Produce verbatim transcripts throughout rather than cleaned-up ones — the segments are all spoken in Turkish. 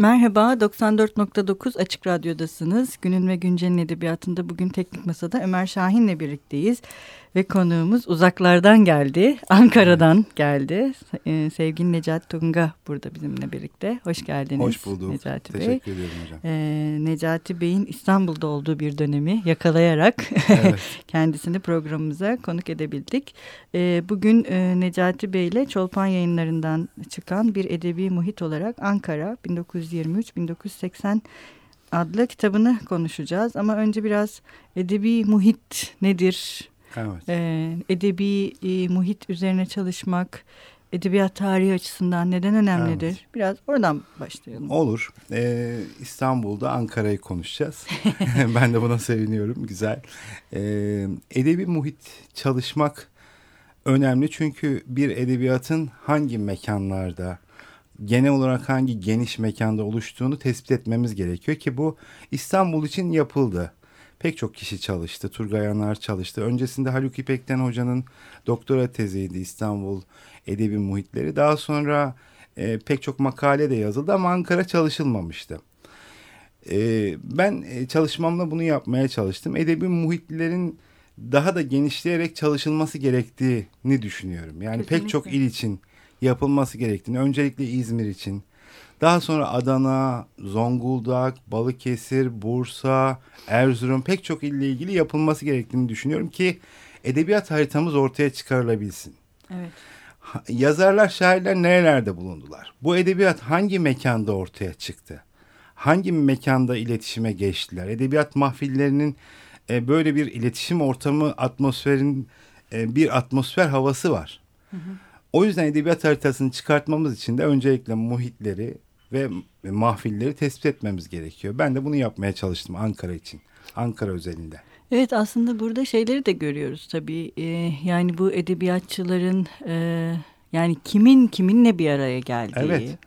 Merhaba, doksan dört nokta dokuz Açık Radyo'dasınız. Günün ve Güncel'in edebiyatında bugün Teknik Masa'da Ömer Şahin'le birlikteyiz. Ve konuğumuz uzaklardan geldi, Ankara'dan geldi. Ee, Sevgin Necati Tonga burada bizimle birlikte. Hoş geldiniz. Hoş bulduk. Necati Bey. Teşekkür ediyorum hocam. Ee, Necati Bey'in İstanbul'da olduğu bir dönemi yakalayarak evet. kendisini programımıza konuk edebildik. Ee, bugün e, Necati Bey'le Çolpan yayınlarından çıkan bir edebi muhit olarak Ankara bin dokuz yüz yirmi üç bin dokuz yüz seksen adlı kitabını konuşacağız. Ama önce biraz edebi muhit nedir? Evet. E, edebi e, muhit üzerine çalışmak edebiyat tarihi açısından neden önemlidir? Evet. Biraz oradan başlayalım. Olur. E, İstanbul'da Ankara'yı konuşacağız. Ben de buna seviniyorum. Güzel. E, edebi muhit çalışmak önemli çünkü bir edebiyatın hangi mekanlarda, genel olarak hangi geniş mekanda oluştuğunu tespit etmemiz gerekiyor ki bu İstanbul için yapıldı. Pek çok kişi çalıştı. Turgay Anar çalıştı. Öncesinde Haluk İpekten Hoca'nın doktora teziydi İstanbul Edebi Muhitleri. Daha sonra e, pek çok makale de yazıldı ama Ankara çalışılmamıştı. E, ben e, çalışmamla bunu yapmaya çalıştım. Edebi muhitlerin daha da genişleyerek çalışılması gerektiğini düşünüyorum. Yani kesinlikle. Pek çok il için yapılması gerektiğini. Öncelikle İzmir için. Daha sonra Adana, Zonguldak, Balıkesir, Bursa, Erzurum pek çok ille ilgili yapılması gerektiğini düşünüyorum ki edebiyat haritamız ortaya çıkarılabilsin. Evet. Yazarlar, şairler nerelerde bulundular? Bu edebiyat hangi mekanda ortaya çıktı? Hangi mekanda iletişime geçtiler? Edebiyat mahfillerinin böyle bir iletişim ortamı, atmosferin bir atmosfer havası var. Hı hı. O yüzden edebiyat haritasını çıkartmamız için de öncelikle muhitleri ve mahfilleri tespit etmemiz gerekiyor. Ben de bunu yapmaya çalıştım Ankara için, Ankara özelinde. Evet, aslında burada şeyleri de görüyoruz tabii. Ee, yani bu edebiyatçıların e, yani kimin kiminle bir araya geldiği evet.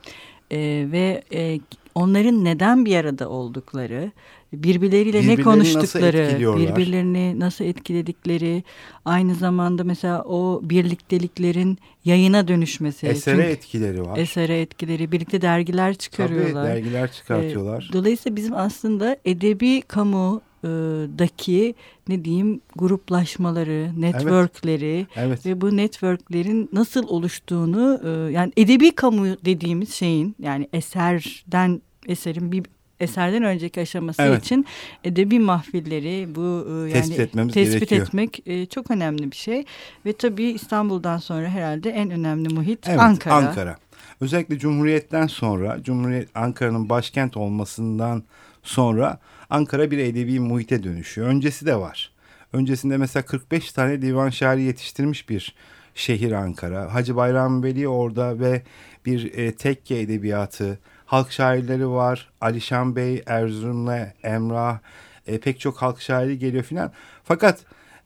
e, ve e, onların neden bir arada oldukları, birbirleriyle ne konuştukları, nasıl birbirlerini nasıl etkiledikleri, aynı zamanda mesela o birlikteliklerin yayına dönüşmesi. Esere Çünkü etkileri var. Esere etkileri, birlikte dergiler çıkarıyorlar. Tabii, dergiler çıkartıyorlar. E, dolayısıyla bizim aslında edebi kamudaki ne diyeyim gruplaşmaları, networkleri evet. Evet. ve bu networklerin nasıl oluştuğunu, e, yani edebi kamu dediğimiz şeyin, yani eserden eserin bir eserden önceki aşaması evet. için edebi mahfilleri bu yani tespit etmemiz tespit gerekiyor. etmek e, çok önemli bir şey ve tabii İstanbul'dan sonra herhalde en önemli muhit evet, Ankara. Ankara. Özellikle Cumhuriyet'ten sonra, Cumhuriyet Ankara'nın başkent olmasından sonra Ankara bir edebi muhite dönüşüyor. Öncesi de var. Öncesinde mesela kırk beş tane divan şairi yetiştirmiş bir şehir Ankara. Hacı Bayram Veli orada ve bir e, tekke edebiyatı, halk şairleri var. Alişan Bey, Erzurumlu Emrah, e, pek çok halk şairi geliyor filan. Fakat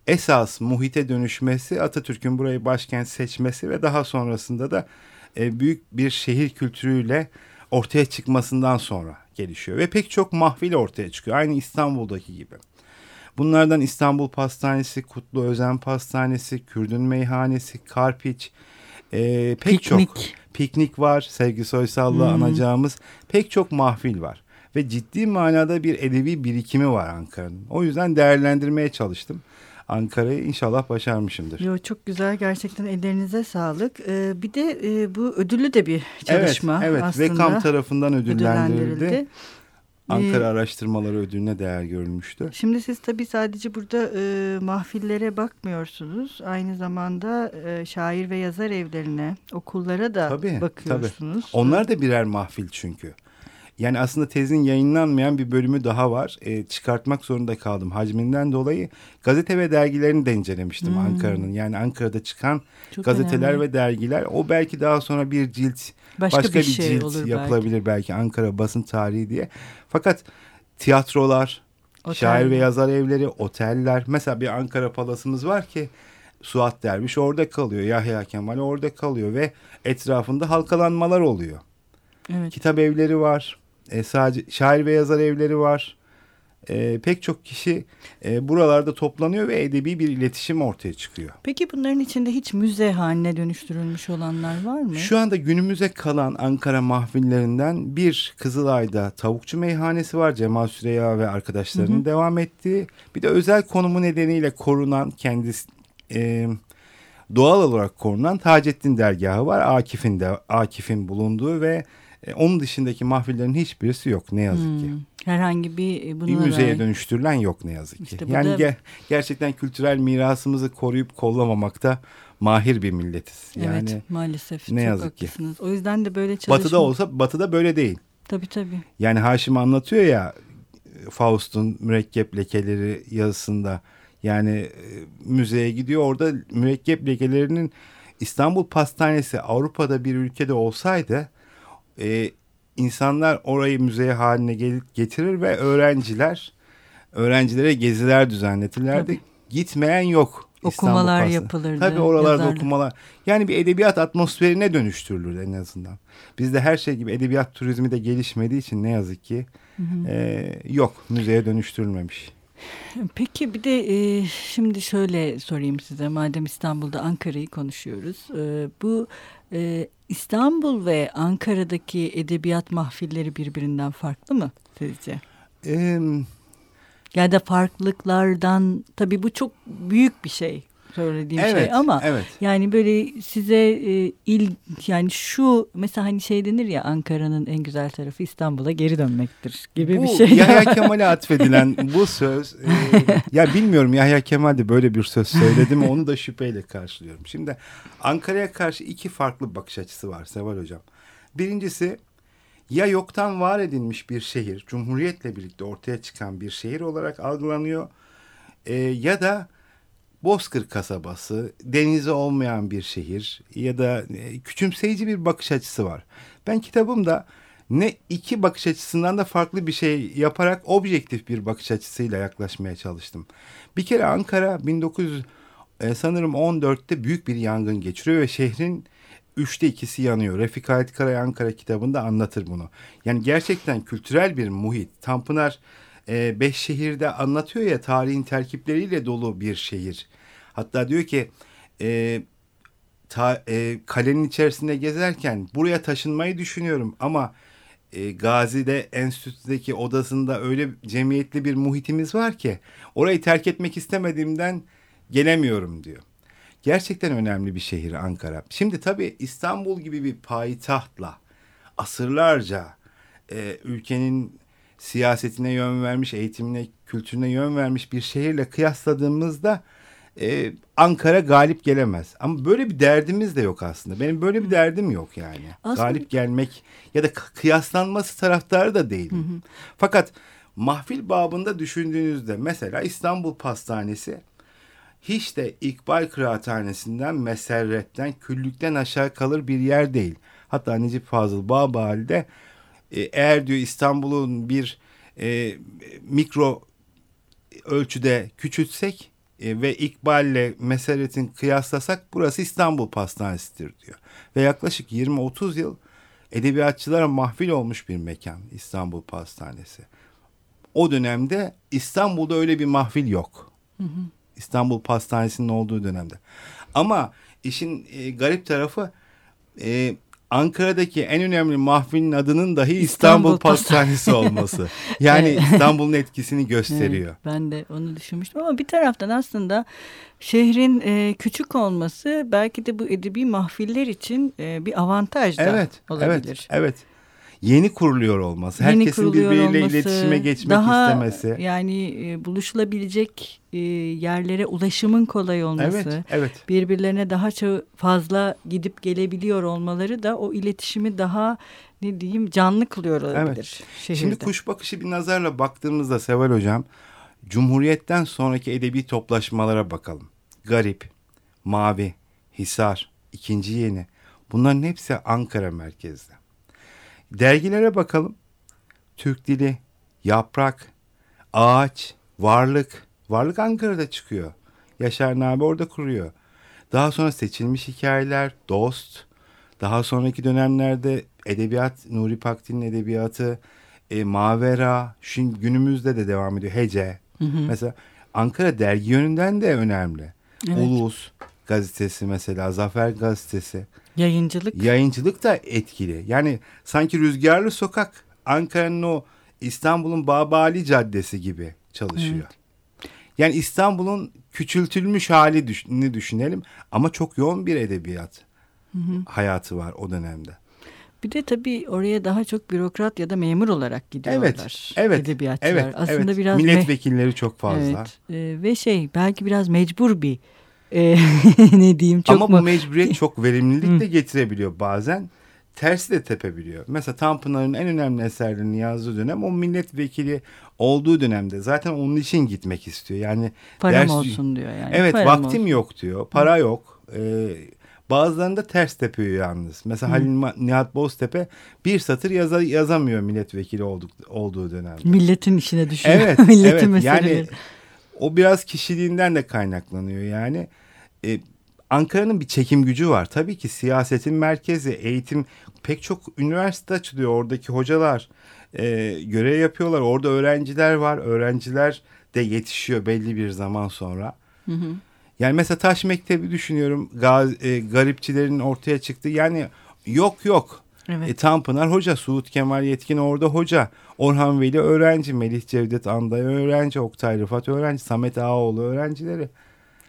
esas muhite dönüşmesi Atatürk'ün burayı başkent seçmesi ve daha sonrasında da e, büyük bir şehir kültürüyle ortaya çıkmasından sonra gelişiyor. Ve pek çok mahfil ortaya çıkıyor. Aynı İstanbul'daki gibi. Bunlardan İstanbul Pastanesi, Kutlu Özen Pastanesi, Kürdün Meyhanesi, Karpiç, e, pek Piknik. çok... Piknik var, Sevgi Soysal'la hmm. anacağımız pek çok mahfil var. Ve ciddi manada bir edebi birikimi var Ankara'nın. O yüzden değerlendirmeye çalıştım. Ankara'yı inşallah başarmışımdır. Yo, çok güzel, gerçekten ellerinize sağlık. Ee, bir de e, bu ödüllü de bir çalışma evet, evet. aslında. Evet, Vekam tarafından ödüllendirildi. ödüllendirildi. Ankara ee, Araştırmaları Ödülü'ne değer görülmüştü. Şimdi siz tabii sadece burada e, mahfillere bakmıyorsunuz. Aynı zamanda e, şair ve yazar evlerine, okullara da tabii, bakıyorsunuz. Tabii. Onlar da birer mahfil çünkü. Yani aslında tezin yayınlanmayan bir bölümü daha var. E, çıkartmak zorunda kaldım hacminden dolayı. Gazete ve dergilerini de incelemiştim hmm. Ankara'nın. Yani Ankara'da çıkan çok gazeteler önemli. Ve dergiler. O belki daha sonra bir cilt, başka, başka bir, bir şey cilt yapılabilir belki. belki Ankara basın tarihi diye. Fakat tiyatrolar, otel. Şair ve yazar evleri, oteller. Mesela bir Ankara Palasımız var ki Suat Derviş orada kalıyor. Yahya Kemal orada kalıyor ve etrafında halkalanmalar oluyor. Evet. Kitap evleri var. E, sadece şair ve yazar evleri var. E, pek çok kişi e, buralarda toplanıyor ve edebi bir iletişim ortaya çıkıyor. Peki bunların içinde hiç müze haline dönüştürülmüş olanlar var mı? Şu anda günümüze kalan Ankara mahfillerinden bir Kızılay'da tavukçu meyhanesi var. Cemal Süreya ve arkadaşlarının hı hı. devam ettiği. Bir de özel konumu nedeniyle korunan kendisi... E, doğal olarak korunan Taceddin dergahı var. Akif'in de Akif'in bulunduğu ve e, onun dışındaki mahfillerin hiçbirisi yok ne yazık hmm. ki. Herhangi bir buna bir müzeye dair... dönüştürülen yok ne yazık işte ki. Yani da... ge- gerçekten kültürel mirasımızı koruyup kollamamakta mahir bir milletiz. Yani evet, maalesef ne çok yazık haklısınız. Ki. O yüzden de böyle çalışma. Batı'da olsa Batı'da böyle değil. Tabii tabii. Yani Haşim anlatıyor ya Faust'un mürekkep lekeleri yazısında. Yani müzeye gidiyor orada mürekkep lekelerinin İstanbul Pastanesi Avrupa'da bir ülkede olsaydı e, insanlar orayı müzeye haline getirir ve öğrenciler öğrencilere geziler düzenletirlerdi. Tabii. Gitmeyen yok. Okumalar yapılırdı. Tabii oralarda yazarlı. Okumalar. Yani bir edebiyat atmosferine dönüştürülür en azından. Bizde her şey gibi edebiyat turizmi de gelişmediği için ne yazık ki hı hı. E, yok müzeye dönüştürülmemiş. Peki bir de e, şimdi şöyle sorayım size madem İstanbul'da Ankara'yı konuşuyoruz e, bu e, İstanbul ve Ankara'daki edebiyat mahfilleri birbirinden farklı mı sizce? Ee, ya da farklılıklardan tabii bu çok büyük bir şey söylediğim evet, şey ama evet. yani böyle size e, il yani şu mesela hani şey denir ya Ankara'nın en güzel tarafı İstanbul'a geri dönmektir gibi bu, bir şey. Bu Yahya Kemal'e atfedilen bu söz e, ya bilmiyorum Yahya Kemal de böyle bir söz söyledi mi onu da şüpheyle karşılıyorum. Şimdi Ankara'ya karşı iki farklı bakış açısı var Seval Hocam. Birincisi ya yoktan var edilmiş bir şehir Cumhuriyet'le birlikte ortaya çıkan bir şehir olarak algılanıyor e, ya da Bozkır kasabası, denizi olmayan bir şehir ya da küçümseyici bir bakış açısı var. Ben kitabımda ne iki bakış açısından da farklı bir şey yaparak objektif bir bakış açısıyla yaklaşmaya çalıştım. Bir kere Ankara bin dokuz yüz sanırım on dörtte büyük bir yangın geçiriyor ve şehrin üçte ikisi yanıyor. Refik Halit Karay Ankara kitabında anlatır bunu. Yani gerçekten kültürel bir muhit. Tanpınar E, beş şehirde anlatıyor ya tarihin terkipleriyle dolu bir şehir. Hatta diyor ki e, ta, e, kalenin içerisinde gezerken buraya taşınmayı düşünüyorum ama e, Gazi'de enstitüdeki odasında öyle cemiyetli bir muhitimiz var ki orayı terk etmek istemediğimden gelemiyorum diyor. Gerçekten önemli bir şehir Ankara. Şimdi tabii İstanbul gibi bir payitahtla asırlarca e, ülkenin siyasetine yön vermiş, eğitimine, kültürüne yön vermiş bir şehirle kıyasladığımızda e, Ankara galip gelemez. Ama böyle bir derdimiz de yok aslında. Benim böyle bir derdim yok yani. Aslında... Galip gelmek ya da kıyaslanması taraftarı da değilim. Hı hı. Fakat mahfil babında düşündüğünüzde mesela İstanbul Pastanesi hiç de İkbal Kıraathanesi'nden, Meserret'ten, küllükten aşağı kalır bir yer değil. Hatta Necip Fazıl Babali'de eğer diyor İstanbul'un bir e, mikro ölçüde küçültsek e, ve İkbal'le Meserret'in kıyaslasak burası İstanbul Pastanesi'dir diyor. Ve yaklaşık yirmi otuz yıl edebiyatçılara mahfil olmuş bir mekan İstanbul Pastanesi. O dönemde İstanbul'da öyle bir mahfil yok. Hı hı. İstanbul Pastanesi'nin olduğu dönemde. Ama işin e, garip tarafı... E, Ankara'daki en önemli mahfilin adının dahi İstanbul, İstanbul Pastanesi olması. Yani İstanbul'un etkisini gösteriyor. Evet, ben de onu düşünmüştüm ama bir taraftan aslında şehrin e, küçük olması belki de bu edebi mahfiller için e, bir avantaj da evet, olabilir. Evet, evet. yeni kuruluyor olması, yeni herkesin kuruluyor birbiriyle olması, iletişime geçmek daha istemesi. Yani e, buluşulabilecek e, yerlere ulaşımın kolay olması, evet, evet. birbirlerine daha çok fazla gidip gelebiliyor olmaları da o iletişimi daha ne diyeyim canlı kılıyor olabilir. Evet. Şimdi kuş bakışı bir nazarla baktığımızda Seval Hocam, Cumhuriyet'ten sonraki edebi toplaşmalara bakalım. Garip, Mavi, Hisar, İkinci Yeni, bunların hepsi Ankara merkezli. Dergilere bakalım. Türk Dili, Yaprak, Ağaç, Varlık. Varlık Ankara'da çıkıyor. Yaşar Nabi orada kuruyor. Daha sonra Seçilmiş Hikayeler, Dost. Daha sonraki dönemlerde edebiyat, Nuri Pakdil'in edebiyatı, e, Mavera. Şimdi günümüzde de devam ediyor. Hece. Hı hı. Mesela Ankara dergi yönünden de önemli. Evet. Ulus gazetesi mesela, Zafer gazetesi. Yayıncılık. Yayıncılık da etkili. Yani sanki Rüzgarlı Sokak Ankara'nın o İstanbul'un Babali Caddesi gibi çalışıyor. Evet. Yani İstanbul'un küçültülmüş halini düşünelim ama çok yoğun bir edebiyat hı hı. hayatı var o dönemde. Bir de tabii oraya daha çok bürokrat ya da memur olarak gidiyorlar. Evet, evet, edebiyatçılar. Evet, aslında evet. Biraz milletvekilleri me- çok fazla. Evet, e, ve şey belki biraz mecbur bir ne diyeyim çok ama mu? Bu mecburiyet çok verimlilik de getirebiliyor bazen. Tersi de tepebiliyor. Mesela Tanpınar'ın en önemli eserlerini yazdığı dönem o milletvekili olduğu dönemde zaten onun için gitmek istiyor. Yani param ders... olsun diyor yani. Evet, param vaktim olsun. Yok diyor. Para Hı. yok. Ee, bazılarında ters tepiyor yalnız. Mesela Halil Ma- Nihat Boztepe bir satır yaza- yazamıyor milletvekili olduk, olduğu dönemde. Milletin işine düşüyor. Evet, milletin evet. Yani o biraz kişiliğinden de kaynaklanıyor yani. Ee, Ankara'nın bir çekim gücü var. Tabii ki siyasetin merkezi, eğitim, pek çok üniversite açılıyor. Oradaki hocalar e, görev yapıyorlar. Orada öğrenciler var. Öğrenciler de yetişiyor belli bir zaman sonra. Hı hı. Yani mesela Taş Mektebi düşünüyorum. Gaz, e, garipçilerin ortaya çıktığı. Yani yok yok. Evet. E, Tanpınar hoca, Suud Kemal Yetkin orada hoca, Orhan Veli öğrenci, Melih Cevdet Anday öğrenci, Oktay Rıfat öğrenci, Samet Ağaoğlu öğrencileri.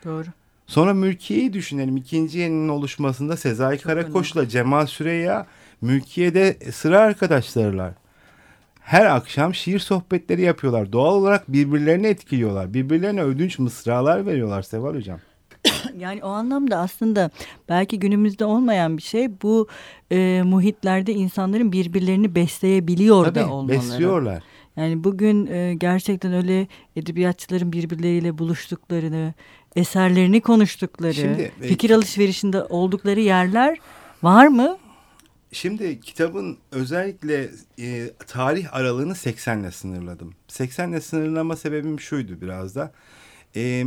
Doğru. Sonra Mülkiye'yi düşünelim. İkinci Yeni'nin oluşmasında Sezai çok Karakoç'la önemli. Cemal Süreya, Mülkiye'de sıra arkadaşlarlar. Her akşam şiir sohbetleri yapıyorlar. Doğal olarak birbirlerini etkiliyorlar. Birbirlerine ödünç mısralar veriyorlar Seval Hocam. Yani o anlamda aslında belki günümüzde olmayan bir şey bu e, muhitlerde insanların birbirlerini besleyebiliyor tabii, da olmaları. Besliyorlar. Yani bugün e, gerçekten öyle edebiyatçıların birbirleriyle buluştuklarını, eserlerini konuştukları, şimdi, fikir e, alışverişinde oldukları yerler var mı? Şimdi kitabın özellikle e, tarih aralığını seksenle sınırladım. seksenle sınırlama sebebim şuydu biraz da. E,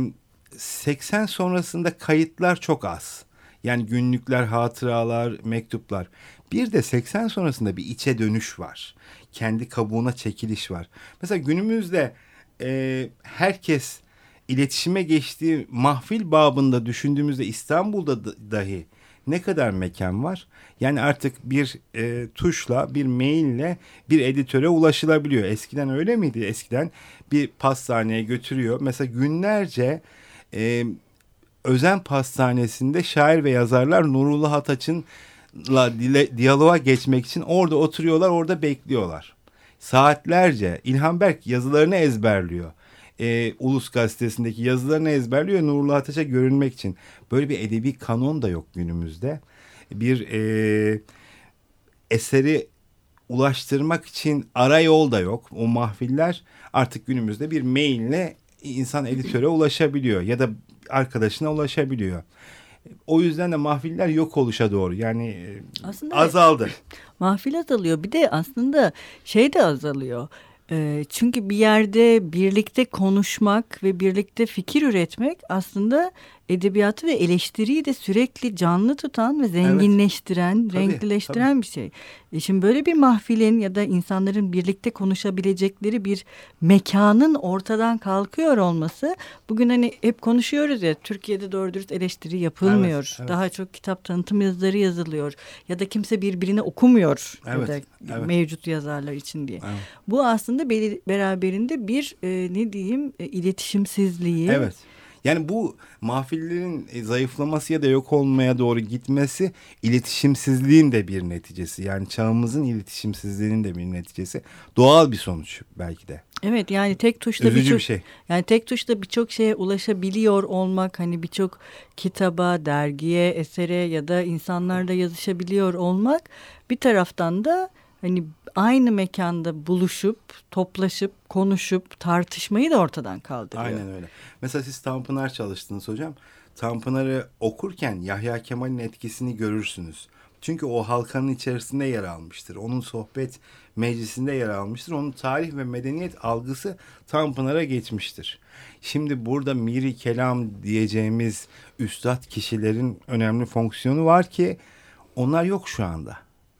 seksen sonrasında kayıtlar çok az. Yani günlükler, hatıralar, mektuplar. Bir de seksen sonrasında bir içe dönüş var. Kendi kabuğuna çekiliş var. Mesela günümüzde e, herkes iletişime geçtiği mahfil babında düşündüğümüzde İstanbul'da dahi ne kadar mekan var? Yani artık bir e, tuşla, bir maille bir editöre ulaşılabiliyor. Eskiden öyle miydi? Eskiden bir pastaneye götürüyor. Mesela günlerce... Ee, Özen Pastanesi'nde şair ve yazarlar Nurullah Hataç'ınla diyaloğa geçmek için orada oturuyorlar, orada bekliyorlar. Saatlerce İlhan Berk yazılarını ezberliyor. Ee, Ulus gazetesindeki yazılarını ezberliyor Nurullah Hataç'a görünmek için. Böyle bir edebi kanon da yok günümüzde. Bir e, eseri ulaştırmak için ara yol da yok. O mahfiller artık günümüzde bir maille İnsan editöre ulaşabiliyor ya da arkadaşına ulaşabiliyor. O yüzden de mahfiller yok oluşa doğru yani aslında azaldı. Evet. Mahfil azalıyor, bir de aslında şey de azalıyor. E, çünkü bir yerde birlikte konuşmak ve birlikte fikir üretmek aslında edebiyatı ve eleştiriyi de sürekli canlı tutan ve zenginleştiren, evet. renklileştiren tabii, bir şey. E şimdi böyle bir mahfilin ya da insanların birlikte konuşabilecekleri bir mekanın ortadan kalkıyor olması. Bugün hani hep konuşuyoruz ya, Türkiye'de doğru dürüst eleştiri yapılmıyor. Evet, evet. Daha çok kitap tanıtım yazıları yazılıyor ya da kimse birbirini okumuyor evet, ya da evet. mevcut yazarlar için diye. Evet. Bu aslında beraberinde bir e, ne diyeyim e, iletişimsizliği. Evet. Yani bu mahfillerin zayıflaması ya da yok olmaya doğru gitmesi iletişimsizliğin de bir neticesi. Yani çağımızın iletişimsizliğinin de bir neticesi. Doğal bir sonuç belki de. Evet, yani tek tuşla birçok bir şey. Yani tek tuşla birçok şeye ulaşabiliyor olmak, hani birçok kitaba, dergiye, esere ya da insanlarla yazışabiliyor olmak bir taraftan da hani aynı mekanda buluşup, toplaşıp, konuşup, tartışmayı da ortadan kaldırıyor. Aynen öyle. Mesela siz Tanpınar çalıştınız hocam. Tanpınar'ı okurken Yahya Kemal'in etkisini görürsünüz. Çünkü o halkanın içerisinde yer almıştır. Onun sohbet meclisinde yer almıştır. Onun tarih ve medeniyet algısı Tanpınar'a geçmiştir. Şimdi burada miri kelam diyeceğimiz üstad kişilerin önemli fonksiyonu var ki onlar yok şu anda.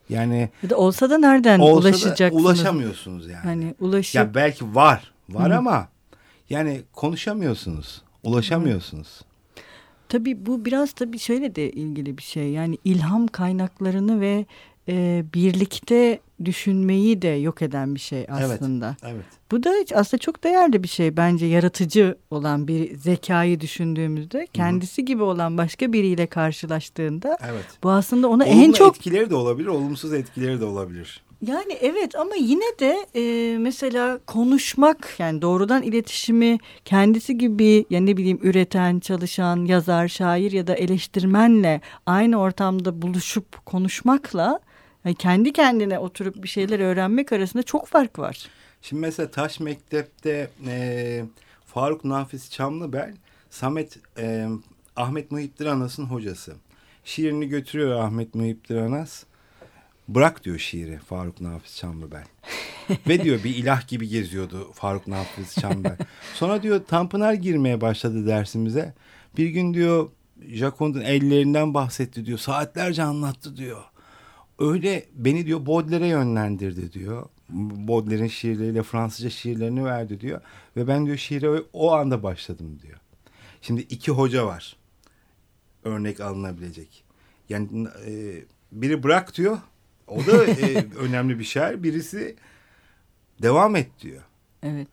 Yani ya da olsa da nereden olsa ulaşacaksınız? Ulaşamıyorsunuz yani. Hani ulaşıp... Ya belki var, var Hı. ama yani konuşamıyorsunuz, ulaşamıyorsunuz. Hı. Tabii bu biraz tabii şöyle de ilgili bir şey. Yani ilham kaynaklarını ve e, birlikte düşünmeyi de yok eden bir şey aslında. Evet, evet. Bu da aslında çok değerli bir şey bence, yaratıcı olan bir zekayı düşündüğümüzde kendisi Hı-hı. gibi olan başka biriyle karşılaştığında evet. bu aslında ona olumlu en çok etkileri de olabilir, olumsuz etkileri de olabilir. Yani evet, ama yine de e, mesela konuşmak, yani doğrudan iletişimi kendisi gibi, yani ne bileyim, üreten, çalışan, yazar, şair ya da eleştirmenle aynı ortamda buluşup konuşmakla yani kendi kendine oturup bir şeyler öğrenmek arasında çok fark var. Şimdi mesela Taş Mektep'te e, Faruk Nafiz Çamlıbel, Samet e, Ahmet Muhittin Anas'ın hocası. Şiirini götürüyor Ahmet Muhittin Anas. Bırak diyor şiiri Faruk Nafiz Çamlıbel. Ve diyor bir ilah gibi geziyordu Faruk Nafiz Çamlıbel. Sonra diyor Tanpınar girmeye başladı dersimize. Bir gün diyor Jaconde'un ellerinden bahsetti diyor. Saatlerce anlattı diyor. Öyle beni diyor Baudelaire'e yönlendirdi diyor. Baudelaire'in şiirleriyle Fransızca şiirlerini verdi diyor. Ve ben diyor şiire o anda başladım diyor. Şimdi iki hoca var. Örnek alınabilecek. Yani e, biri bırak diyor. O da e, önemli bir şair. Birisi devam et diyor. Evet.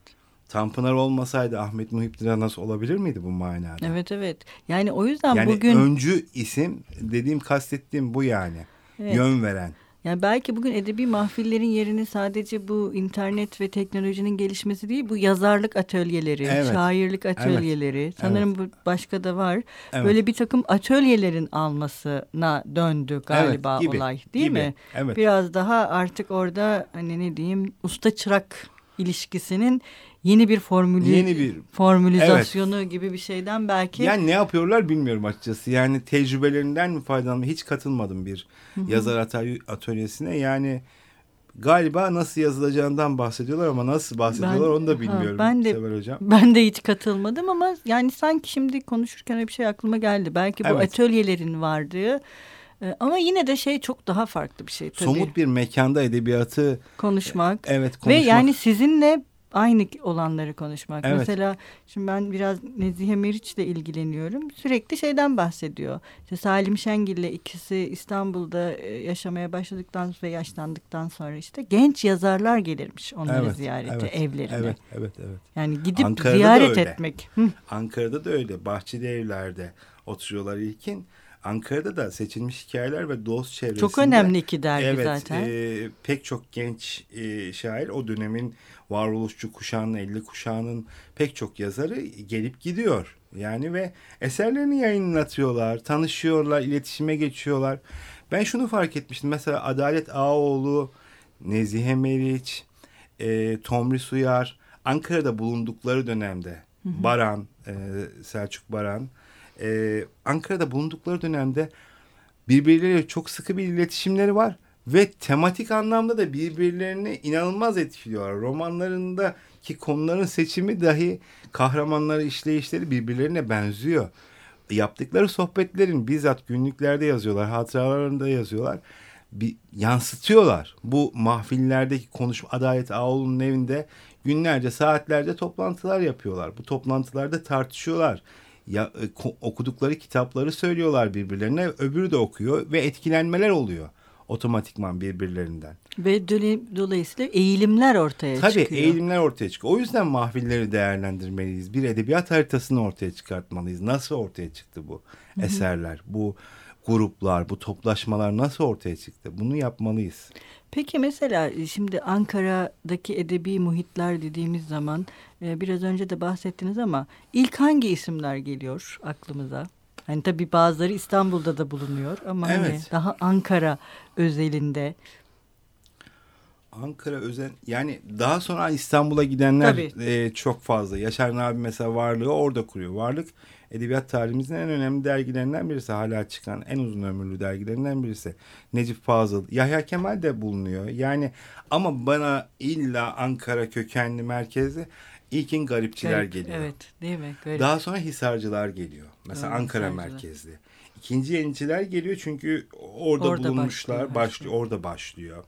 Tanpınar olmasaydı Ahmet Muhittin Anas olabilir miydi bu manada? Evet evet. Yani o yüzden yani bugün... Yani öncü isim dediğim, kastettiğim bu yani. Evet. Yön veren. Yani belki bugün edebi mahfillerin yerini sadece bu internet ve teknolojinin gelişmesi değil, bu yazarlık atölyeleri, evet. şairlik atölyeleri, evet. sanırım evet. bu başka da var. Evet. Böyle bir takım atölyelerin almasına döndü galiba evet, gibi, olay değil gibi. mi? Evet. Biraz daha artık orada hani ne diyeyim, usta çırak ilişkisinin yeni bir formülü, yeni bir formülizasyonu evet. gibi bir şeyden belki. Yani ne yapıyorlar bilmiyorum açıkçası. Yani tecrübelerinden mi faydalanmıyor? Hiç katılmadım bir Hı-hı. yazar atölyesine. Yani galiba nasıl yazılacağından bahsediyorlar ama nasıl bahsediyorlar ben, onu da bilmiyorum. Ha, ben de Seval hocam. Ben de hiç katılmadım ama yani sanki şimdi konuşurken bir şey aklıma geldi. Belki bu evet. atölyelerin vardı. Ama yine de şey çok daha farklı bir şey tabii. Somut bir mekanda edebiyatı konuşmak. Evet, konuşmak. Ve yani sizinle aynı olanları konuşmak. Evet. Mesela şimdi ben biraz Nezihe Meriç'le ilgileniyorum. Sürekli şeyden bahsediyor. İşte Salim Şengil'le ikisi İstanbul'da yaşamaya başladıktan ve yaşlandıktan sonra işte genç yazarlar gelirmiş onları evet, ziyarete, evet, evlerine. Evet, evet, evet. Yani gidip Ankara'da ziyaret etmek. Hı. Ankara'da da öyle. Bahçeli evlerde oturuyorlar ilkin. Ankara'da da Seçilmiş Hikayeler ve Dost çevresinde. Çok önemli iki dergi evet, zaten. Evet, pek çok genç e, şair, o dönemin varoluşçu kuşağının, elli kuşağının pek çok yazarı gelip gidiyor. Yani ve eserlerini yayınlatıyorlar, tanışıyorlar, iletişime geçiyorlar. Ben şunu fark etmiştim. Mesela Adalet Ağaoğlu, Nezihe Meriç, e, Tomris Uyar, Ankara'da bulundukları dönemde. Hı hı. Baran, e, Selçuk Baran. Ee, Ankara'da bulundukları dönemde birbirleriyle çok sıkı bir iletişimleri var ve tematik anlamda da birbirlerini inanılmaz etkiliyorlar. Romanlarındaki konuların seçimi dahi, kahramanları işleyişleri birbirlerine benziyor. Yaptıkları sohbetlerin bizzat günlüklerde yazıyorlar, hatıralarında yazıyorlar. Bir yansıtıyorlar. Bu mahfillerdeki konuşma, Adalet Ağaoğlu'nun evinde günlerce, saatlerce toplantılar yapıyorlar. Bu toplantılarda tartışıyorlar. Ya, okudukları kitapları söylüyorlar birbirlerine, öbürü de okuyor ve etkilenmeler oluyor. otomatikman birbirlerinden. Ve dolayısıyla eğilimler ortaya Tabii, çıkıyor. Tabii eğilimler ortaya çıkıyor. O yüzden mahfilleri değerlendirmeliyiz. Bir edebiyat haritasını ortaya çıkartmalıyız. Nasıl ortaya çıktı bu Hı-hı. eserler, bu gruplar, bu toplaşmalar nasıl ortaya çıktı? Bunu yapmalıyız. Peki mesela şimdi Ankara'daki edebi muhitler dediğimiz zaman biraz önce de bahsettiniz ama ilk hangi isimler geliyor aklımıza? Hani tabii bazıları İstanbul'da da bulunuyor ama evet. hani daha Ankara özelinde. Ankara özel yani daha sonra İstanbul'a gidenler e, çok fazla. Yaşar Nabi mesela Varlığı orada kuruyor. Varlık edebiyat tarihimizin en önemli dergilerinden birisi. Hala çıkan en uzun ömürlü dergilerinden birisi. Necip Fazıl, Yahya Kemal de bulunuyor. Yani ama bana illa Ankara kökenli merkezli ilkin garipçiler Garip, geliyor. Evet, değil mi? Garip. Daha sonra Hisarcılar geliyor. Mesela evet, Ankara merkezli. İkinci Yeniciler geliyor çünkü orada, orada bulunmuşlar. Başlıyor, başlıyor. Orada başlıyor.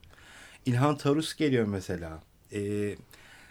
İlhan Tarus geliyor mesela. Ee,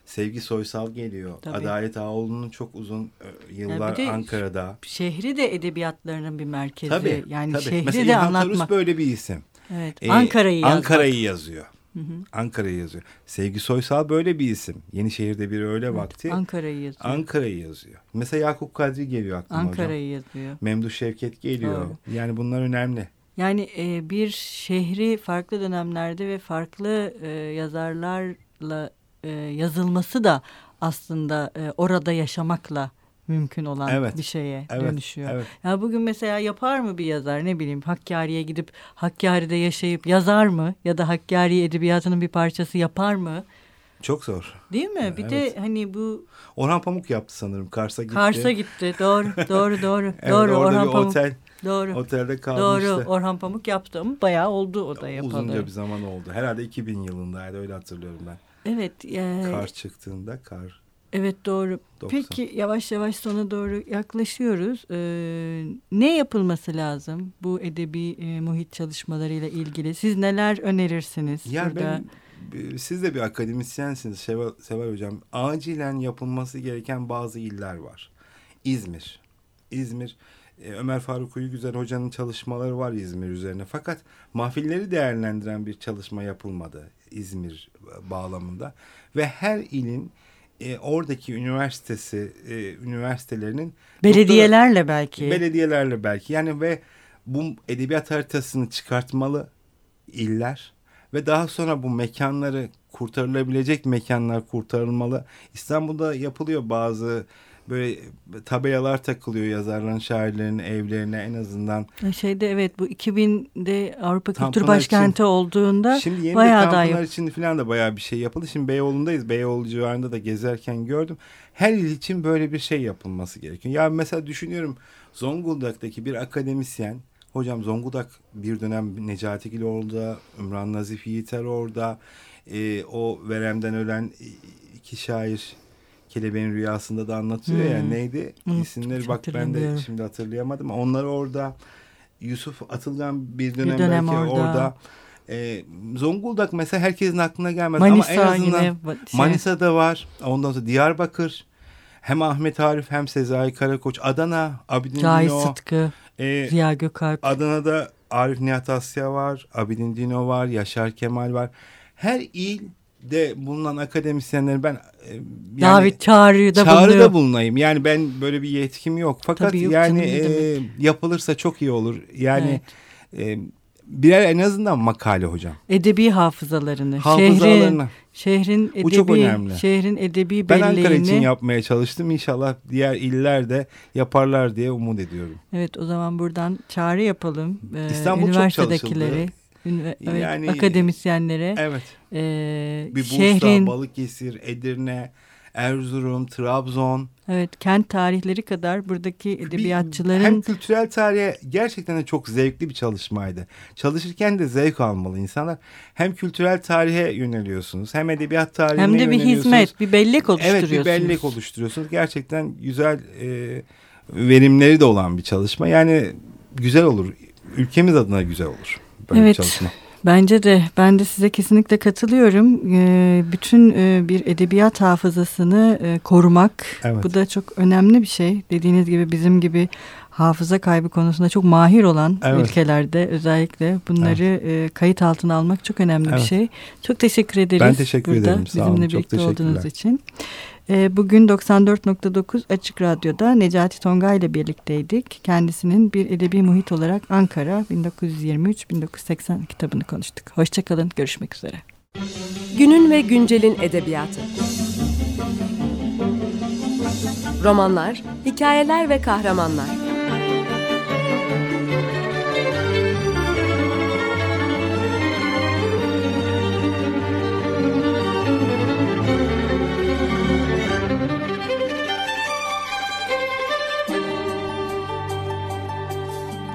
Sevgi Soysal geliyor. Tabii. Adalet Ağaoğlu'nun çok uzun yıllar yani Ankara'da. Şehri de edebiyatlarının bir merkezi. Tabii, yani tabii. Şehri mesela de İlhan anlatmak. Tarus böyle bir isim. Evet, ee, Ankara'yı yazıyor. Ankara'yı yazıyor. Hı hı. Ankara'yı yazıyor. Sevgi Soysal böyle bir isim. Yenişehir'de bir öğle evet, vakti. Ankara'yı yazıyor. Ankara'yı yazıyor. Mesela Yakup Kadri geliyor aklıma hocam. Ankara'yı yazıyor. Memduh Şevket geliyor. Doğru. Yani bunlar önemli. Yani e, bir şehri farklı dönemlerde ve farklı e, yazarlarla e, yazılması da aslında e, orada yaşamakla mümkün olan evet, bir şeye evet, dönüşüyor. Evet. Ya bugün mesela yapar mı bir yazar ne bileyim Hakkari'ye gidip Hakkari'de yaşayıp yazar mı? Ya da Hakkari edebiyatının bir parçası yapar mı? Çok zor. Değil mi? Yani, bir evet. de hani bu... Orhan Pamuk yaptı sanırım. Kars'a gitti. Kars'a gitti. Doğru, doğru, doğru. Evet, doğru Orhan Pamuk. Otel... Doğru. Otelde kalmıştı. Doğru. Orhan Pamuk yaptı ama bayağı oldu o da yapalı. Uzunca bir zaman oldu. Herhalde iki bin yılındaydı öyle hatırlıyorum ben. Evet. E... Kar çıktığında kar. Evet doğru. doksan Peki yavaş yavaş sona doğru yaklaşıyoruz. Ee, ne yapılması lazım bu edebi e, muhit çalışmalarıyla ilgili? Siz neler önerirsiniz? Ya ben, siz de bir akademisyensiniz Seval, Seval Hocam. Acilen yapılması gereken bazı iller var. İzmir. İzmir. Ömer Faruk Uyugüzel Hoca'nın çalışmaları var İzmir üzerine. Fakat mahfilleri değerlendiren bir çalışma yapılmadı İzmir bağlamında. Ve her ilin e, oradaki üniversitesi, e, üniversitelerinin... Belediyelerle doktora, belki. Belediyelerle belki. Yani ve bu edebiyat haritasını çıkartmalı iller ve daha sonra bu mekanları kurtarılabilecek mekanlar kurtarılmalı. İstanbul'da yapılıyor bazı... Böyle tabelalar takılıyor yazarların, şairlerin evlerine en azından. Şeyde evet bu iki binde Avrupa Tanpınar Kültür Başkenti için, olduğunda şimdi yeni bayağı da Tanpınar için falan da bayağı bir şey yapıldı. Şimdi Beyoğlu'ndayız. Beyoğlu civarında da gezerken gördüm. Her il için böyle bir şey yapılması gerekiyor. Ya mesela düşünüyorum Zonguldak'taki bir akademisyen. Hocam Zonguldak bir dönem Necatigil orada, Ümran Nazif Yiğiter orada. E, o veremden ölen iki şair... Kelebeğin Rüyası'nda da anlatıyor hmm. ya neydi hmm. isimleri çok bak ben de şimdi hatırlayamadım. Onlar orada Yusuf Atılgan bir dönem, bir dönem belki orada. orada. Ee, Zonguldak mesela herkesin aklına gelmez Manisa ama en azından yine, şey. Manisa'da var. Ondan sonra Diyarbakır hem Ahmet Arif hem Sezai Karakoç, Adana, Abidin Cahit Dino, Sıtkı, e, Ziya Gökalp. Adana'da Arif Nihat Asya var, Abidin Dino var, Yaşar Kemal var. Her il de bulunan akademisyenleri ben yani Davet çağrıda, çağrıda bulunayım. Yani ben böyle bir yetkim yok. Fakat yok, yani e, yapılırsa çok iyi olur. Yani evet. e, birer en azından makale hocam. Edebi hafızalarını, hafızalarını. Şehrin, şehrin edebi, bu çok önemli. Şehrin edebi belleğini. Ben Ankara için yapmaya çalıştım. İnşallah diğer iller de yaparlar diye umut ediyorum. Evet o zaman buradan çağrı yapalım. Ee, İstanbul üniversitedekileri. Çok yani, akademisyenlere evet. e, bir Bursa, şehrin, Balıkesir, Edirne, Erzurum, Trabzon. Evet, kent tarihleri kadar buradaki edebiyatçıların. Bir, hem kültürel tarihe gerçekten de çok zevkli bir çalışmaydı. Çalışırken de zevk almalı insanlar. Hem kültürel tarihe yöneliyorsunuz, hem edebiyat tarihine hem de bir hizmet, bir bellek oluşturuyorsunuz. Evet, bir bellek oluşturuyorsunuz. Gerçekten güzel e, verimleri de olan bir çalışma. Yani güzel olur. Ülkemiz adına güzel olur. Böyle evet, bence de. Ben de size kesinlikle katılıyorum. Ee, bütün e, bir edebiyat hafızasını e, korumak. Evet. Bu da çok önemli bir şey. Dediğiniz gibi bizim gibi hafıza kaybı konusunda çok mahir olan evet. ülkelerde özellikle bunları evet. e, kayıt altına almak çok önemli evet. bir şey. Çok teşekkür ederiz. Ben teşekkür burada ederim. Sağ olun. Bizimle birlikte olduğunuz için. E, bugün doksan dört nokta dokuz Açık Radyo'da Necati Tonga ile birlikteydik. Kendisinin Bir Edebi Muhit olarak Ankara bin dokuz yüz yirmi üç bin dokuz yüz seksen kitabını konuştuk. Hoşçakalın, görüşmek üzere. Günün ve güncelin edebiyatı. Romanlar, hikayeler ve kahramanlar.